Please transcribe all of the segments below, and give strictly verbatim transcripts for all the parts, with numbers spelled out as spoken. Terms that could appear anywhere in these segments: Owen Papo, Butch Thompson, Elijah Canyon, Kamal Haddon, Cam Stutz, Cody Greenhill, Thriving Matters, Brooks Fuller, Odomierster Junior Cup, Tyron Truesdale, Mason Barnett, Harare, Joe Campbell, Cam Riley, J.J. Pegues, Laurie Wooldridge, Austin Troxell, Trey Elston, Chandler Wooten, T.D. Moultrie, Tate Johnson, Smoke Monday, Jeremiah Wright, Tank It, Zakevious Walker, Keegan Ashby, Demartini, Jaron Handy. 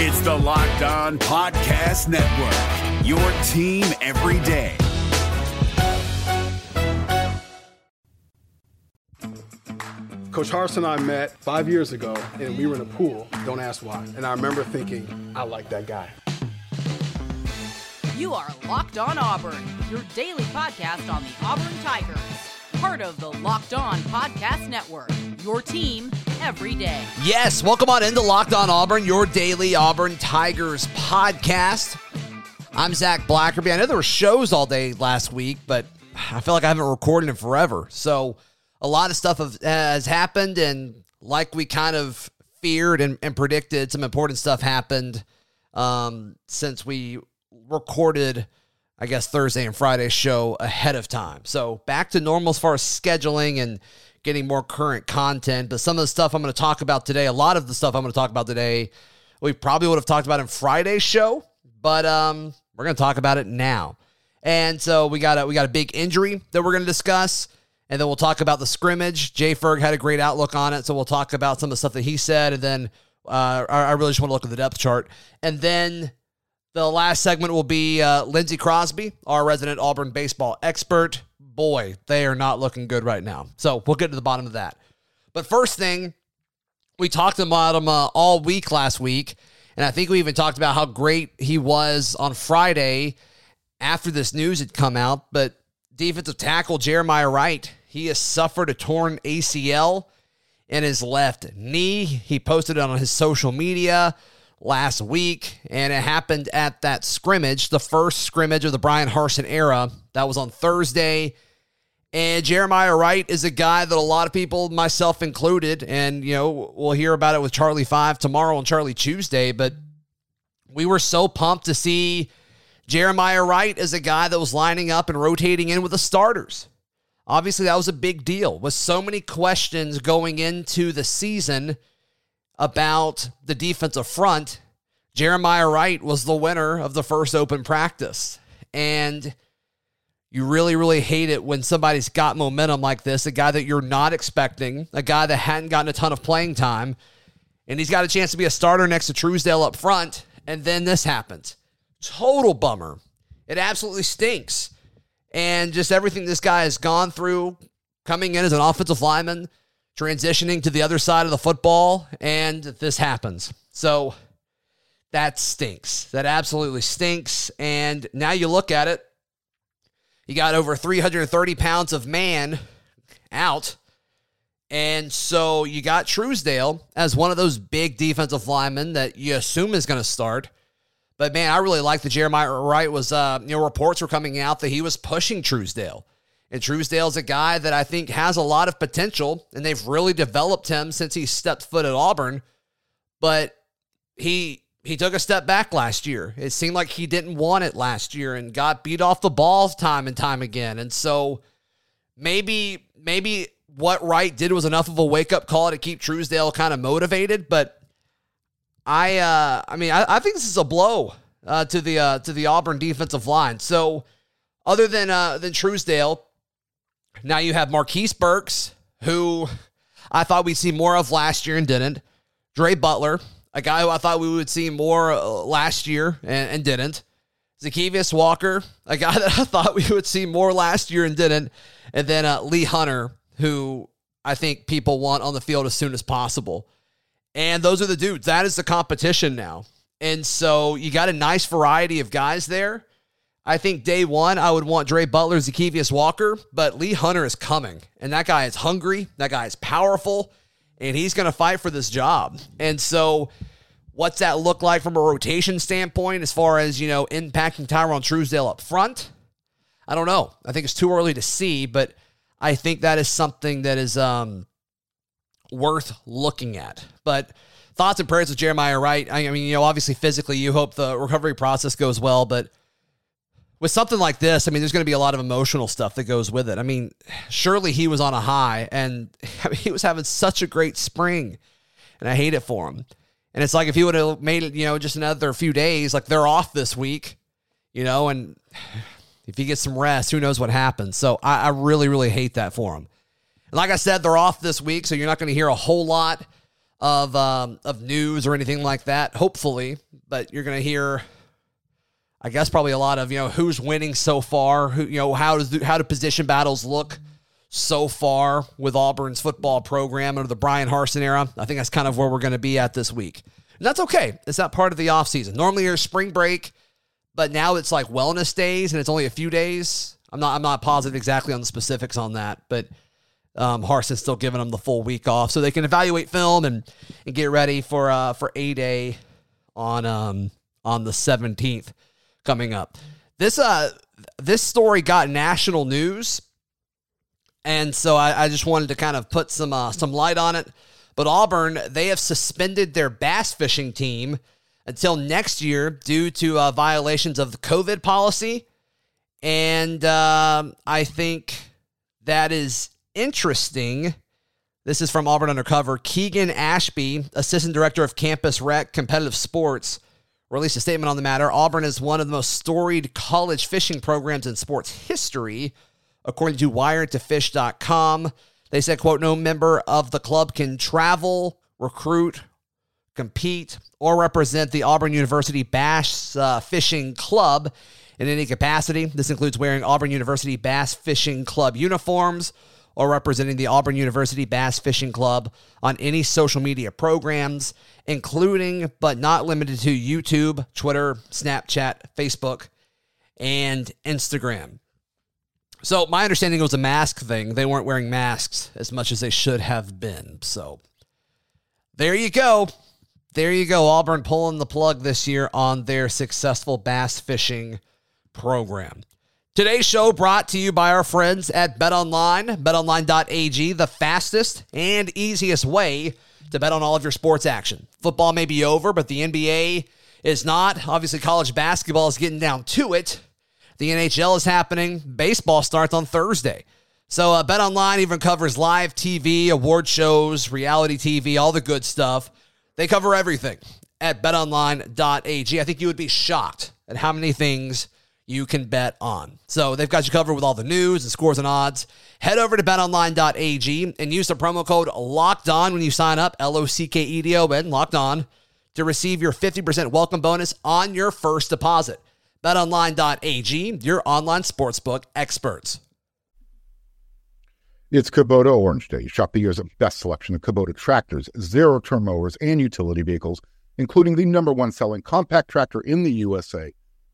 It's the Locked On Podcast Network, your team every day. Coach Harsin and I met five years ago, and we were in a pool, don't ask why. And I remember thinking, I like that guy. You are Locked On Auburn, your daily podcast on the Auburn Tigers. Part of the Locked On Podcast Network, your team every day. Yes, welcome on into Locked On Auburn, your daily Auburn Tigers podcast. I'm Zach Blackerby. I know there were shows all day last week, but I feel like I haven't recorded in forever. So a lot of stuff have, has happened, and like we kind of feared and, and predicted, some important stuff happened um, since we recorded, I guess, Thursday and Friday's show ahead of time. So back to normal as far as scheduling and getting more current content. But some of the stuff I'm going to talk about today, a lot of the stuff I'm going to talk about today, we probably would have talked about in Friday's show, but um, we're going to talk about it now. And so we got a, we got a big injury that we're going to discuss, and then we'll talk about the scrimmage. Jay Ferg had a great outlook on it, so we'll talk about some of the stuff that he said, and then uh, I really just want to look at the depth chart. And then the last segment will be uh, Lindsay Crosby, our resident Auburn baseball expert. Boy, they are not looking good right now. So we'll get to the bottom of that. But first thing, we talked about him uh, all week last week, and I think we even talked about how great he was on Friday after this news had come out. But defensive tackle Jeremiah Wright, he has suffered a torn A C L in his left knee. He posted it on his social media last week, and it happened at that scrimmage, the first scrimmage of the Brian Harsin era. That was on Thursday. And Jeremiah Wright is a guy that a lot of people, myself included, and, you know, we'll hear about it with Charlie Five tomorrow on Charlie Tuesday, but we were so pumped to see Jeremiah Wright as a guy that was lining up and rotating in with the starters. Obviously, that was a big deal with so many questions going into the season about the defensive front. Jeremiah Wright was the winner of the first open practice. And you really, really hate it when somebody's got momentum like this, a guy that you're not expecting, a guy that hadn't gotten a ton of playing time, and he's got a chance to be a starter next to Truesdale up front, and then this happens. Total bummer. It absolutely stinks. And just everything this guy has gone through, coming in as an offensive lineman, transitioning to the other side of the football, and this happens. So that stinks. That absolutely stinks. And now you look at it, you got over three hundred thirty pounds of man out. And so you got Truesdale as one of those big defensive linemen that you assume is going to start. But, man, I really like that Jeremiah Wright was, uh, you know, reports were coming out that he was pushing Truesdale. And Truesdale's a guy that I think has a lot of potential, and they've really developed him since he stepped foot at Auburn. But he he took a step back last year. It seemed like he didn't want it last year and got beat off the ball time and time again. And so maybe maybe what Wright did was enough of a wake-up call to keep Truesdale kind of motivated. But I uh, I mean, I, I think this is a blow uh, to the uh, to the Auburn defensive line. So other than uh, than Truesdale, now you have Marquise Burks, who I thought we'd see more of last year and didn't. Dre Butler, a guy who I thought we would see more uh, last year and, and didn't. Zakevious Walker, a guy that I thought we would see more last year and didn't. And then uh, Lee Hunter, who I think people want on the field as soon as possible. And those are the dudes. That is the competition now. And so you got a nice variety of guys there. I think day one, I would want Dre Butler, Zakevious Walker, but Lee Hunter is coming, and that guy is hungry, that guy is powerful, and he's going to fight for this job. And so what's that look like from a rotation standpoint as far as, you know, impacting Tyron Truesdale up front? I don't know. I think it's too early to see, but I think that is something that is um, worth looking at. But thoughts and prayers with Jeremiah Wright. I mean, you know, obviously physically you hope the recovery process goes well, but with something like this, I mean, there's going to be a lot of emotional stuff that goes with it. I mean, surely he was on a high, and I mean, he was having such a great spring, and I hate it for him. And it's like if he would have made it, you know, just another few days, like they're off this week, you know, and if he gets some rest, who knows what happens. So I, I really, really hate that for him. And like I said, they're off this week, so you're not going to hear a whole lot of um, of news or anything like that, hopefully. But you're going to hear, I guess, probably a lot of, you know, who's winning so far, who, you know, how does how do position battles look so far with Auburn's football program under the Brian Harsin era. I think that's kind of where we're going to be at this week. And that's okay. It's not part of the offseason. Normally there's spring break, but now it's like wellness days and it's only a few days. I'm not I'm not positive exactly on the specifics on that, but um, Harsin's still giving them the full week off so they can evaluate film and, and get ready for uh, for A-Day on um, on the seventeenth coming up. This uh this story got national news, and so I, I just wanted to kind of put some uh, some light on it. But Auburn, they have suspended their bass fishing team until next year due to uh, violations of the COVID policy. And um, I think that is interesting. This is from Auburn Undercover. Keegan Ashby, Assistant Director of Campus Rec Competitive Sports, released a statement on the matter. Auburn is one of the most storied college fishing programs in sports history, according to wired to fish dot com. They said, quote, no member of the club can travel, recruit, compete, or represent the Auburn University Bass uh, Fishing Club in any capacity. This includes wearing Auburn University Bass Fishing Club uniforms or representing the Auburn University Bass Fishing Club on any social media programs, including but not limited to YouTube, Twitter, Snapchat, Facebook, and Instagram. So my understanding was a mask thing. They weren't wearing masks as much as they should have been. So there you go. There you go. Auburn pulling the plug this year on their successful bass fishing program. Today's show brought to you by our friends at BetOnline, bet online dot a g, the fastest and easiest way to bet on all of your sports action. Football may be over, but the N B A is not. Obviously, college basketball is getting down to it. The N H L is happening. Baseball starts on Thursday. So uh, BetOnline even covers live T V, award shows, reality T V, all the good stuff. They cover everything at bet online dot a g. I think you would be shocked at how many things you can bet on. So they've got you covered with all the news and scores and odds. Head over to bet online dot a g and use the promo code LOCKEDON when you sign up, L O C K E D O N, Locked On, to receive your fifty percent welcome bonus on your first deposit. bet online dot a g, your online sportsbook experts. It's Kubota Orange Day. Shop the year's best selection of Kubota tractors, zero-turn mowers, and utility vehicles, including the number one selling compact tractor in the U S A.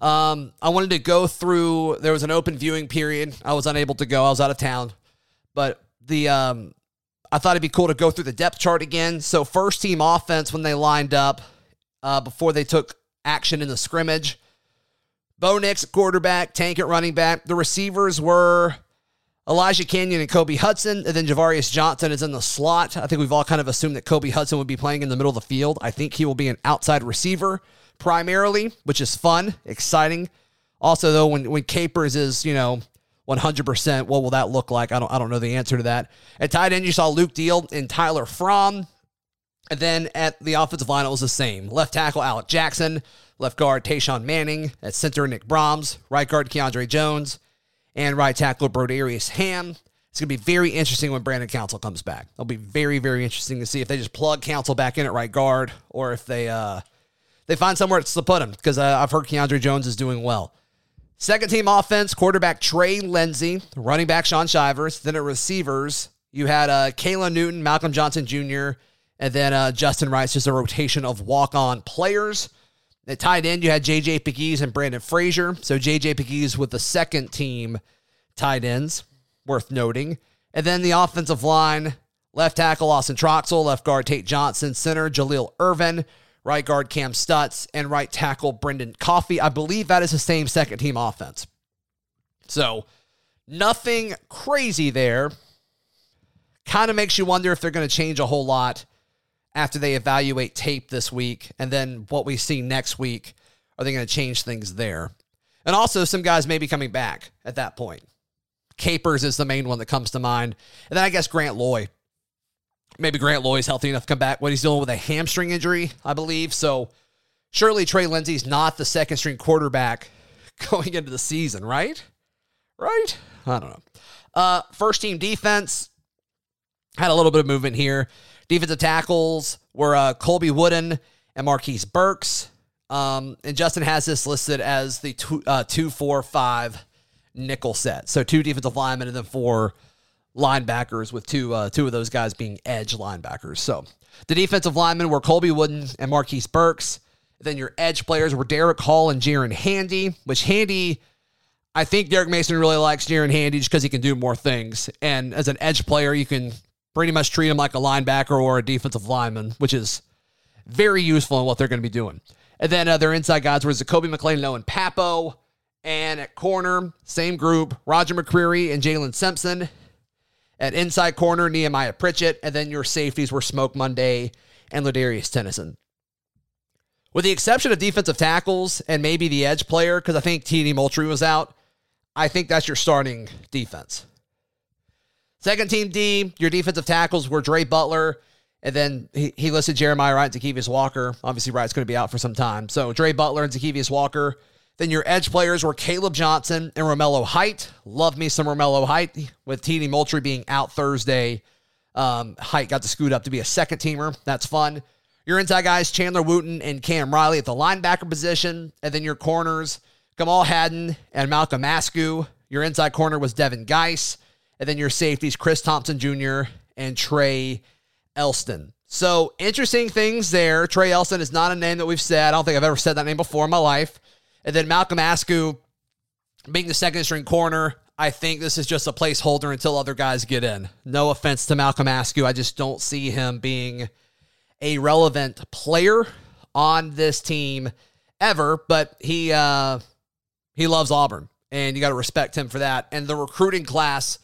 um, I wanted to go through, there was an open viewing period. I was unable to go. I was out of town. But the um, I thought it'd be cool to go through the depth chart again. So first team offense when they lined up uh, before they took action in the scrimmage. Bo Nix, quarterback, Tank It, running back. The receivers were Elijah Canyon and Kobe Hudson, and then Javarius Johnson is in the slot. I think we've all kind of assumed that Kobe Hudson would be playing in the middle of the field. I think he will be an outside receiver primarily, which is fun, exciting. Also, though, when, when Capers is, you know, one hundred percent, what will that look like? I don't I don't know the answer to that. At tight end, you saw Luke Deal and Tyler Fromm. And then at the offensive line, it was the same. Left tackle, Alec Jackson. Left guard, Tayshawn Manning. At center, Nick Brahms. Right guard, Keiandre Jones. And right tackle, Broderius Ham. It's going to be very interesting when Brandon Council comes back. It'll be very, very interesting to see if they just plug Council back in at right guard or if they uh, they find somewhere to put him, because uh, I've heard Keiandre Jones is doing well. Second team offense, quarterback Trey Lindsay, running back Sean Shivers. Then at receivers, you had uh, Kayla Newton, Malcolm Johnson Junior, and then uh, Justin Rice, just a rotation of walk-on players. At tight end, you had J J. Pegues and Brandon Frazier. So J J. Pegues with the second team tight ends, worth noting. And then the offensive line, left tackle Austin Troxell, left guard Tate Johnson, center Jaleel Irvin, right guard Cam Stutz, and right tackle Brendan Coffey. I believe that is the same second team offense. So nothing crazy there. Kind of makes you wonder if they're going to change a whole lot after they evaluate tape this week and then what we see next week Are they going to change things there? And also, some guys may be coming back at that point. Capers is the main one that comes to mind. And then I guess Grant Loy. Maybe Grant Loy is healthy enough to come back. What he's dealing with a hamstring injury, I believe. So surely Trey Lindsey's not the second string quarterback going into the season, right? Right? I don't know. Uh, first team defense had a little bit of movement here. Defensive tackles were uh, Colby Wooden and Marquise Burks. Um, and Justin has this listed as the two, uh, two, four, five nickel set. So two defensive linemen and then four linebackers with two uh, two of those guys being edge linebackers. So the defensive linemen were Colby Wooden and Marquise Burks. Then your edge players were Derek Hall and Jaron Handy, which Handy, I think Derek Mason really likes Jaron Handy just because he can do more things. And as an edge player, you can pretty much treat him like a linebacker or a defensive lineman, which is very useful in what they're going to be doing. And then uh, their inside guys were Zacoby McClain, Owen Papo. And at corner, same group, Roger McCreary and Jalen Simpson. At inside corner, Nehemiah Pritchett. And then your safeties were Smoke Monday and Ladarius Tennyson. With the exception of defensive tackles and maybe the edge player, because I think T D. Moultrie was out, I think that's your starting defense. Second team D, your defensive tackles were Dre Butler. And then he, he listed Jeremiah Wright and Zakevious Walker. Obviously, Wright's going to be out for some time. So Dre Butler and Zakevious Walker. Then your edge players were Caleb Johnson and Romello Height. Love me some Romello Height. With T D. Moultrie being out Thursday, um, Height got to scoot up to be a second teamer. That's fun. Your inside guys, Chandler Wooten and Cam Riley at the linebacker position. And then your corners, Kamal Haddon and Malcolm Askew. Your inside corner was Devin Geis. And then your safeties, Chris Thompson Junior and Trey Elston. So interesting things there. Trey Elston is not a name that we've said. I don't think I've ever said that name before in my life. And then Malcolm Askew being the second string corner, I think this is just a placeholder until other guys get in. No offense to Malcolm Askew. I just don't see him being a relevant player on this team ever, but he uh, he loves Auburn, and you got to respect him for that. And the recruiting class,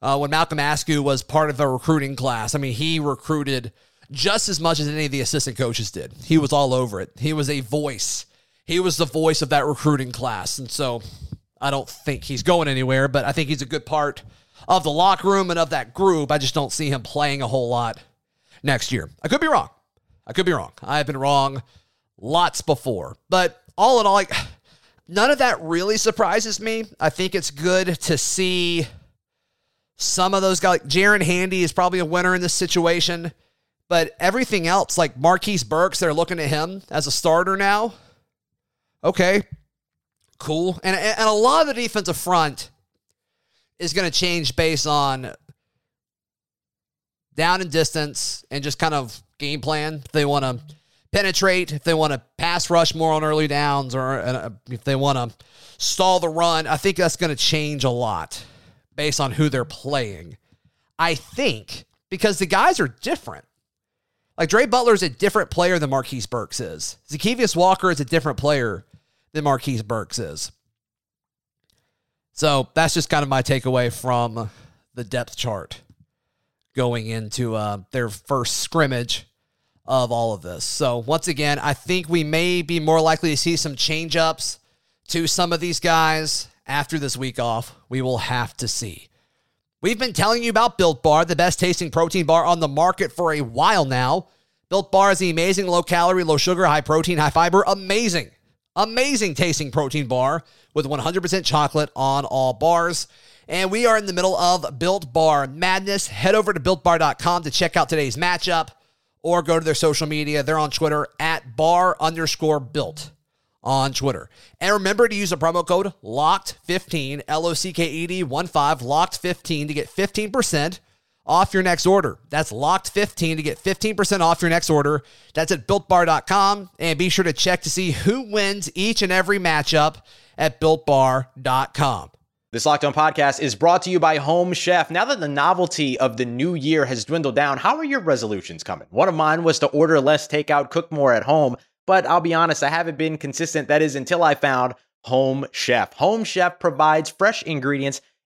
uh, when Malcolm Askew was part of the recruiting class, I mean, he recruited just as much as any of the assistant coaches did. He was all over it. He was a voice. He was the voice of that recruiting class, and so I don't think he's going anywhere, but I think he's a good part of the locker room and of that group. I just don't see him playing a whole lot next year. I could be wrong. I could be wrong. I've been wrong lots before, but all in all, like, none of that really surprises me. I think it's good to see some of those guys. Like Jaron Handy is probably a winner in this situation, but everything else, like Marquise Burks, they're looking at him as a starter now. Okay, cool. And, and a lot of the defensive front is going to change based on down and distance and just kind of game plan. If they want to penetrate, if they want to pass rush more on early downs, or if they want to stall the run, I think that's going to change a lot based on who they're playing. I think because the guys are different. Like, Dre Butler is a different player than Marquise Burks is. Zakevious Walker is a different player than Marquise Burks is. So that's just kind of my takeaway from the depth chart going into uh, their first scrimmage of all of this. So once again, I think we may be more likely to see some change-ups to some of these guys after this week off. We will have to see. We've been telling you about Built Bar, the best tasting protein bar on the market for a while now. Built Bar is the amazing low-calorie, low-sugar, high-protein, high-fiber, amazing, amazing tasting protein bar with one hundred percent chocolate on all bars. And we are in the middle of Built Bar madness. Head over to built bar dot com to check out today's matchup or go to their social media. They're on Twitter at bar underscore built on Twitter. And remember to use the promo code locked fifteen, L O C K E D one five, locked fifteen to get fifteen percent off your next order. That's locked fifteen to get fifteen percent off your next order. That's at built bar dot com, and be sure to check to see who wins each and every matchup at built bar dot com. This Locked On Podcast is brought to you by Home Chef. Now that the novelty of the new year has dwindled down, how are your resolutions coming? One of mine was to order less takeout, cook more at home. But I'll be honest, I haven't been consistent. That is until I found Home Chef. Home Chef provides fresh ingredients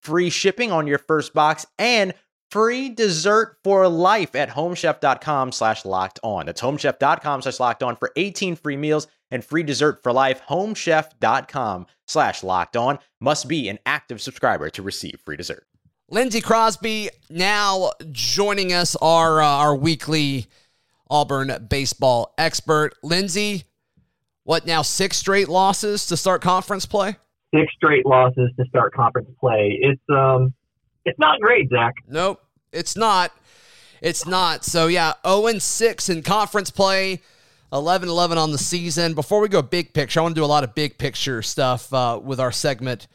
free shipping on your first box, and free dessert for life at homechef.com slash locked on. That's homechef.com slash locked on for eighteen free meals and free dessert for life. Homechef.com slash locked on. Must be an active subscriber to receive free dessert. Lindsay Crosby now joining us, our, uh, our weekly Auburn baseball expert. Lindsay, what now, six straight losses to start conference play? Six straight losses to start conference play. It's, um, It's not great, Zach. Nope, it's not. It's not. So, yeah, oh and six in conference play, eleven eleven on the season. Before we go big picture, I want to do a lot of big picture stuff uh, with our segment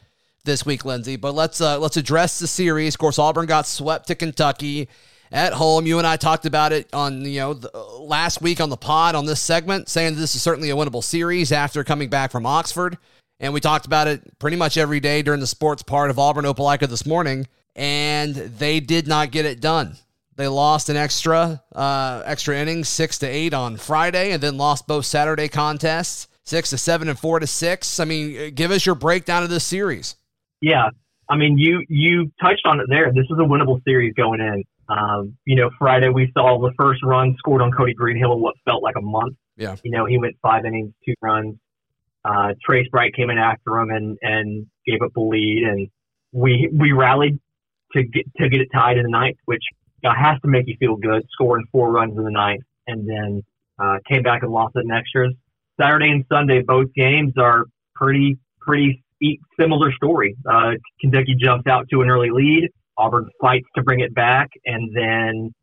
this week, Lindsay. But let's uh, let's address the series. Of course, Auburn got swept to Kentucky at home. You and I talked about it on you know the, last week on the pod on this segment, saying this is certainly a winnable series after coming back from Oxford. And we talked about it pretty much every day during the sports part of Auburn Opelika this morning. And they did not get it done. They lost an extra uh, extra innings, six to eight on Friday, and then lost both Saturday contests, six to seven and four to six. I mean, give us your breakdown of this series. Yeah, I mean, you you touched on it there. This is a winnable series going in. Um, you know, Friday we saw the first run scored on Cody Greenhill in what felt like a month. Yeah, you know, he went five innings, two runs. Uh, Trey Sprite came in after him and and gave up the lead, and we we rallied to get to get it tied in the ninth, which uh, has to make you feel good, scoring four runs in the ninth, and then uh, came back and lost it in extras. Saturday and Sunday, both games are pretty pretty similar story. Uh, Kentucky jumps out to an early lead. Auburn fights to bring it back, and then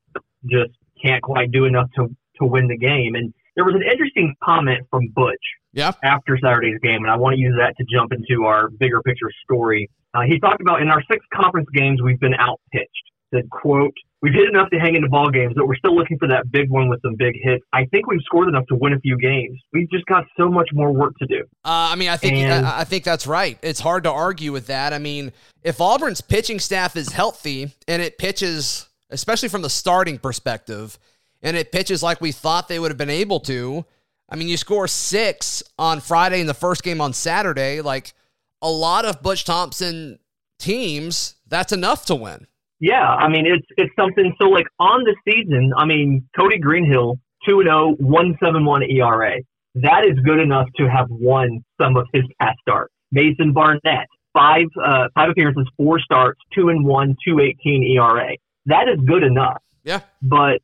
just can't quite do enough to, to win the game. And there was an interesting comment from Butch yeah. after Saturday's game, and I want to use that to jump into our bigger picture story. Uh, he talked about, in our six conference games, we've been outpitched. Said, quote, we've hit enough to hang into ball games, but we're still looking for that big one with some big hits. I think we've scored enough to win a few games. We've just got so much more work to do. Uh, I mean, I think and, I, I think that's right. It's hard to argue with that. I mean, if Auburn's pitching staff is healthy and it pitches, especially from the starting perspective, and it pitches like we thought they would have been able to, I mean, you score six on Friday and the first game on Saturday, like, a lot of Butch Thompson teams, that's enough to win. Yeah, I mean, it's it's something. So, like, on the season, I mean, Cody Greenhill, two and oh, one point seven one E R A. That is good enough to have won some of his past starts. Mason Barnett, five uh, five appearances, four starts, two and one, two point one eight E R A. That is good enough. Yeah. But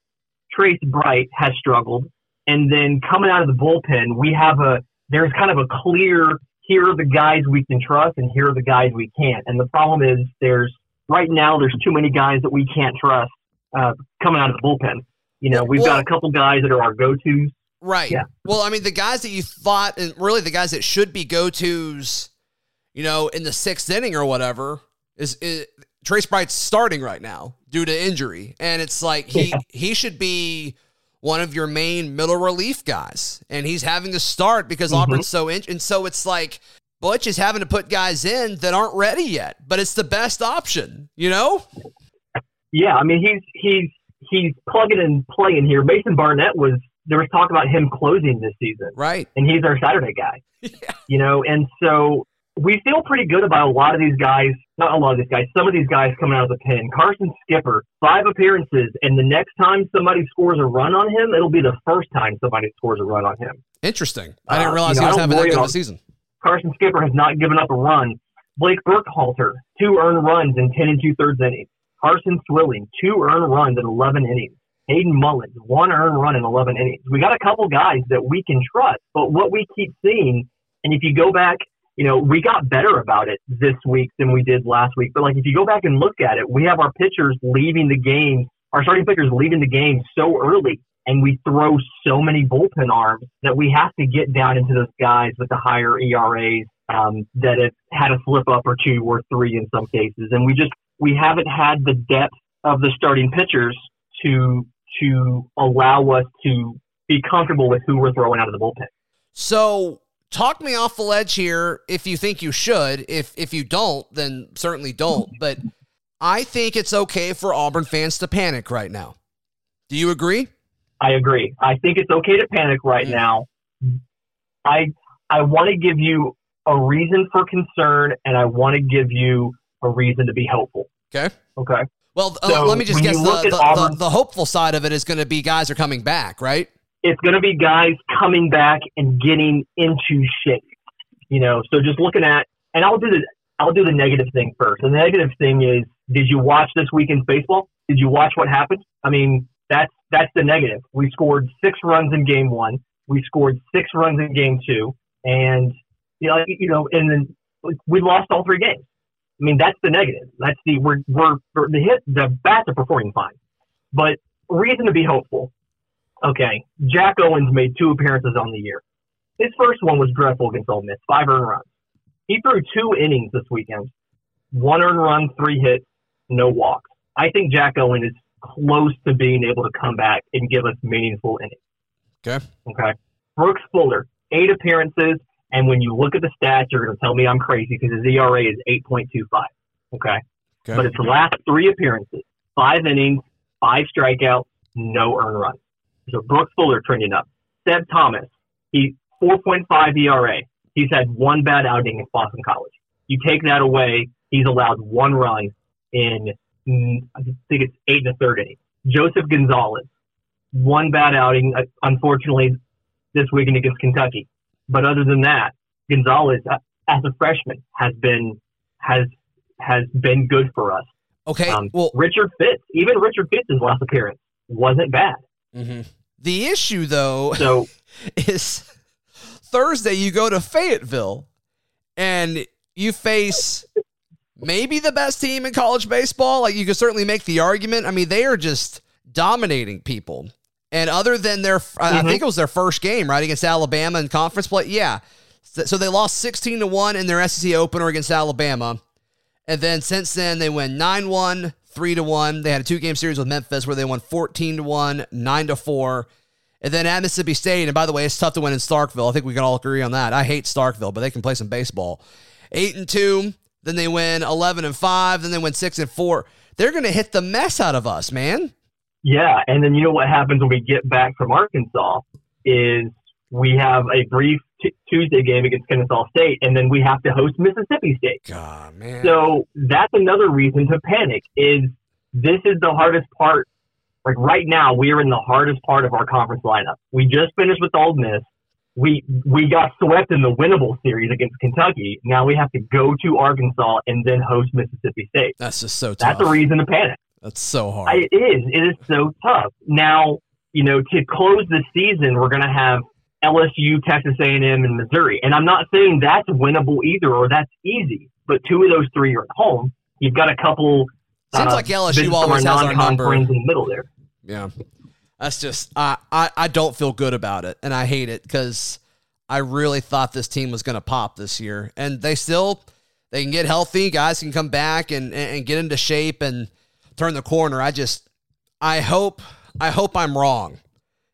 Trace Bright has struggled. And then coming out of the bullpen, we have a – there's kind of a clear – here are the guys we can trust, and here are the guys we can't. And the problem is, there's right now there's too many guys that we can't trust uh, coming out of the bullpen. You know, we've well, got a couple guys that are our go-tos. Right. Yeah. Well, I mean, the guys that you thought, and really the guys that should be go-tos, you know, in the sixth inning or whatever, is, is Trace Bright's starting right now due to injury, and it's like he yeah. he should be one of your main middle relief guys, and he's having to start because mm-hmm. Auburn's so in, and so it's like Butch is having to put guys in that aren't ready yet, but it's the best option, you know? Yeah, I mean, he's he's he's plugging and playing here. Mason Barnett was there was talk about him closing this season, right? And he's our Saturday guy, yeah. you know. And so we feel pretty good about a lot of these guys. Not a lot of these guys. Some of these guys coming out of the pen. Carson Skipper, five appearances, and the next time somebody scores a run on him, it'll be the first time somebody scores a run on him. Interesting. I didn't realize uh, you know, he was having that good of a season. Carson Skipper has not given up a run. Blake Burkhalter, two earned runs in ten and two-thirds innings. Carson Swilling, two earned runs in eleven innings. Hayden Mullins, one earned run in eleven innings. We got a couple guys that we can trust, but what we keep seeing, and if you go back, you know, we got better about it this week than we did last week. But, like, if you go back and look at it, we have our pitchers leaving the game, our starting pitchers leaving the game so early, and we throw so many bullpen arms that we have to get down into those guys with the higher E R As um, that have had a slip up or two or three in some cases. And we just we haven't had the depth of the starting pitchers to to allow us to be comfortable with who we're throwing out of the bullpen. So talk me off the ledge here if you think you should. If if you don't, then certainly don't. But I think it's okay for Auburn fans to panic right now. Do you agree? I agree. I think it's okay to panic right yeah. now. I I want to give you a reason for concern, and I want to give you a reason to be hopeful. Okay. Okay. Well, so uh, let me just guess the, the, Auburn, the, the hopeful side of it is going to be guys are coming back, right? It's going to be guys coming back and getting into shape, you know. So just looking at, and I'll do the I'll do the negative thing first. And the negative thing is, did you watch this weekend's baseball? Did you watch what happened? I mean, that's that's the negative. We scored six runs in game one. We scored six runs in game two, and you know, you know, and then we lost all three games. I mean, that's the negative. That's the we're we're the hit the bats are performing fine, but reason to be hopeful. Okay, Jack Owens made two appearances on the year. His first one was dreadful against Ole Miss, five earned runs. He threw two innings this weekend, one earned run, three hits, no walks. I think Jack Owens is close to being able to come back and give us meaningful innings. Okay. Okay. Brooks Fuller, eight appearances, and when you look at the stats, you're going to tell me I'm crazy because his E R A is eight point two five. Okay? okay. But it's the last three appearances, five innings, five strikeouts, no earned runs. So Brooks Fuller trending up. Seb Thomas, he four point five E R A. He's had one bad outing in Boston College. You take that away, he's allowed one run in, I think it's eight and a third inning. Joseph Gonzalez, one bad outing, unfortunately, this weekend against Kentucky. But other than that, Gonzalez, as a freshman, has been has has been good for us. Okay. Um, well, Richard Fitz, even Richard Fitz's last appearance wasn't bad. Mm-hmm. The issue, though, so, is Thursday you go to Fayetteville and you face maybe the best team in college baseball. Like, you could certainly make the argument. I mean, they are just dominating people. And other than their, mm-hmm. I think it was their first game, right, against Alabama in conference play. Yeah. So they lost sixteen to one in their S E C opener against Alabama. And then since then, they win nine one, three to one. They had a two-game series with Memphis where they won fourteen to one, nine to four. And then at Mississippi State, and by the way, it's tough to win in Starkville. I think we can all agree on that. I hate Starkville, but they can play some baseball. eight and two. Then they win eleven and five. Then they win six and four. They're going to hit the mess out of us, man. Yeah, and then you know what happens when we get back from Arkansas is we have a brief t- Tuesday game against Kennesaw State, and then we have to host Mississippi State. God, man. So that's another reason to panic is this is the hardest part. Like right now, we are in the hardest part of our conference lineup. We just finished with Ole Miss. We we got swept in the winnable series against Kentucky. Now we have to go to Arkansas and then host Mississippi State. That's just so tough. That's a reason to panic. That's so hard. It is. It is so tough. Now, you know, to close the season, we're going to have L S U, Texas A and M, and Missouri. And I'm not saying that's winnable either or that's easy, but two of those three are at home. You've got a couple. Seems uh, like L S U always has our number in the middle there. Yeah. That's just, I, I, I don't feel good about it, and I hate it because I really thought this team was going to pop this year. And they still, they can get healthy. Guys can come back and, and, and get into shape and turn the corner. I just, I hope, I hope I'm wrong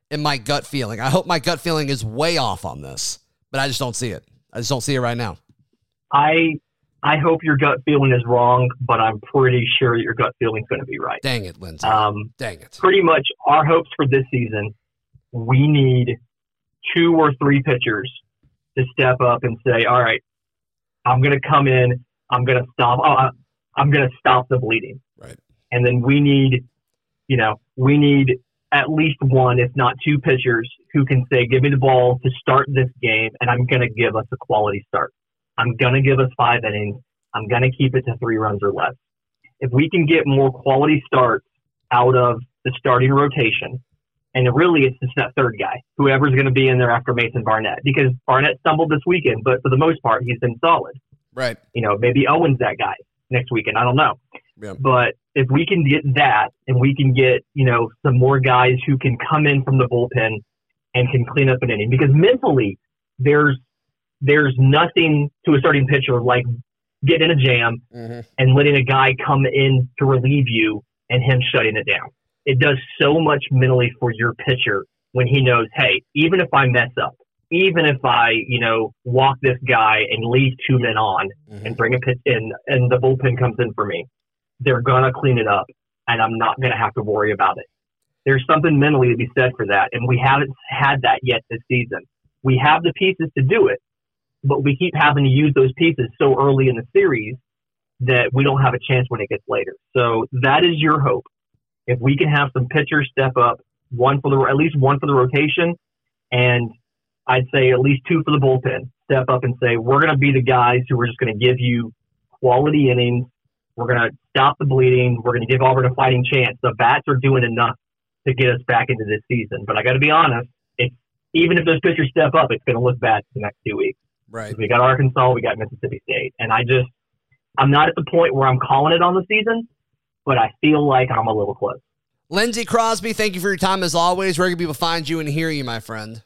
in my gut feeling. I hope my gut feeling is way off on this, but I just don't see it. I just don't see it right now. I, I hope your gut feeling is wrong, but I'm pretty sure your gut feeling's going to be right. Dang it, Lindsay. Um, Dang it. Pretty much our hopes for this season, we need two or three pitchers to step up and say, all right, I'm going to come in. I'm going to stop. Uh, I'm going to stop the bleeding. Right. And then we need, you know, we need at least one, if not two pitchers who can say, give me the ball to start this game, and I'm going to give us a quality start. I'm going to give us five innings. I'm going to keep it to three runs or less. If we can get more quality starts out of the starting rotation, and really it's just that third guy, whoever's going to be in there after Mason Barnett, because Barnett stumbled this weekend, but for the most part, he's been solid. Right. You know, maybe Owen's that guy next weekend. I don't know. Yeah. But if we can get that and we can get, you know, some more guys who can come in from the bullpen and can clean up an inning, because mentally there's there's nothing to a starting pitcher like getting in a jam mm-hmm. and letting a guy come in to relieve you and him shutting it down. It does so much mentally for your pitcher when he knows, hey, even if I mess up, even if I, you know, walk this guy and leave two men on mm-hmm. and bring a pitch in and the bullpen comes in for me, they're going to clean it up and I'm not going to have to worry about it. There's something mentally to be said for that. And we haven't had that yet this season. We have the pieces to do it, but we keep having to use those pieces so early in the series that we don't have a chance when it gets later. So that is your hope. If we can have some pitchers step up, one for the at least one for the rotation, and I'd say at least two for the bullpen, step up and say, we're going to be the guys who are just going to give you quality innings. We're going to stop the bleeding. We're going to give Auburn a fighting chance. The bats are doing enough to get us back into this season. But I got to be honest, it's, even if those pitchers step up, it's going to look bad for the next two weeks. Right. We got Arkansas, we got Mississippi State. And I just, I'm not at the point where I'm calling it on the season, but I feel like I'm a little close. Lindsay Crosby, thank you for your time as always. Where can people find you and hear you, my friend?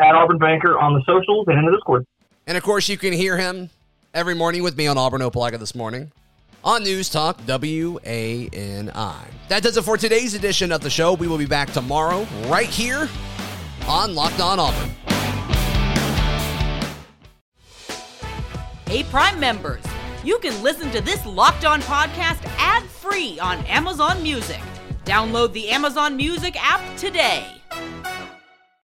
At Auburn Banker on the socials and in the Discord. And, of course, you can hear him every morning with me on Auburn Opelika This Morning on News Talk W A N I. That does it for today's edition of the show. We will be back tomorrow right here on Locked On Auburn. Hey, Prime members, you can listen to this Locked On podcast ad-free on Amazon Music. Download the Amazon Music app today.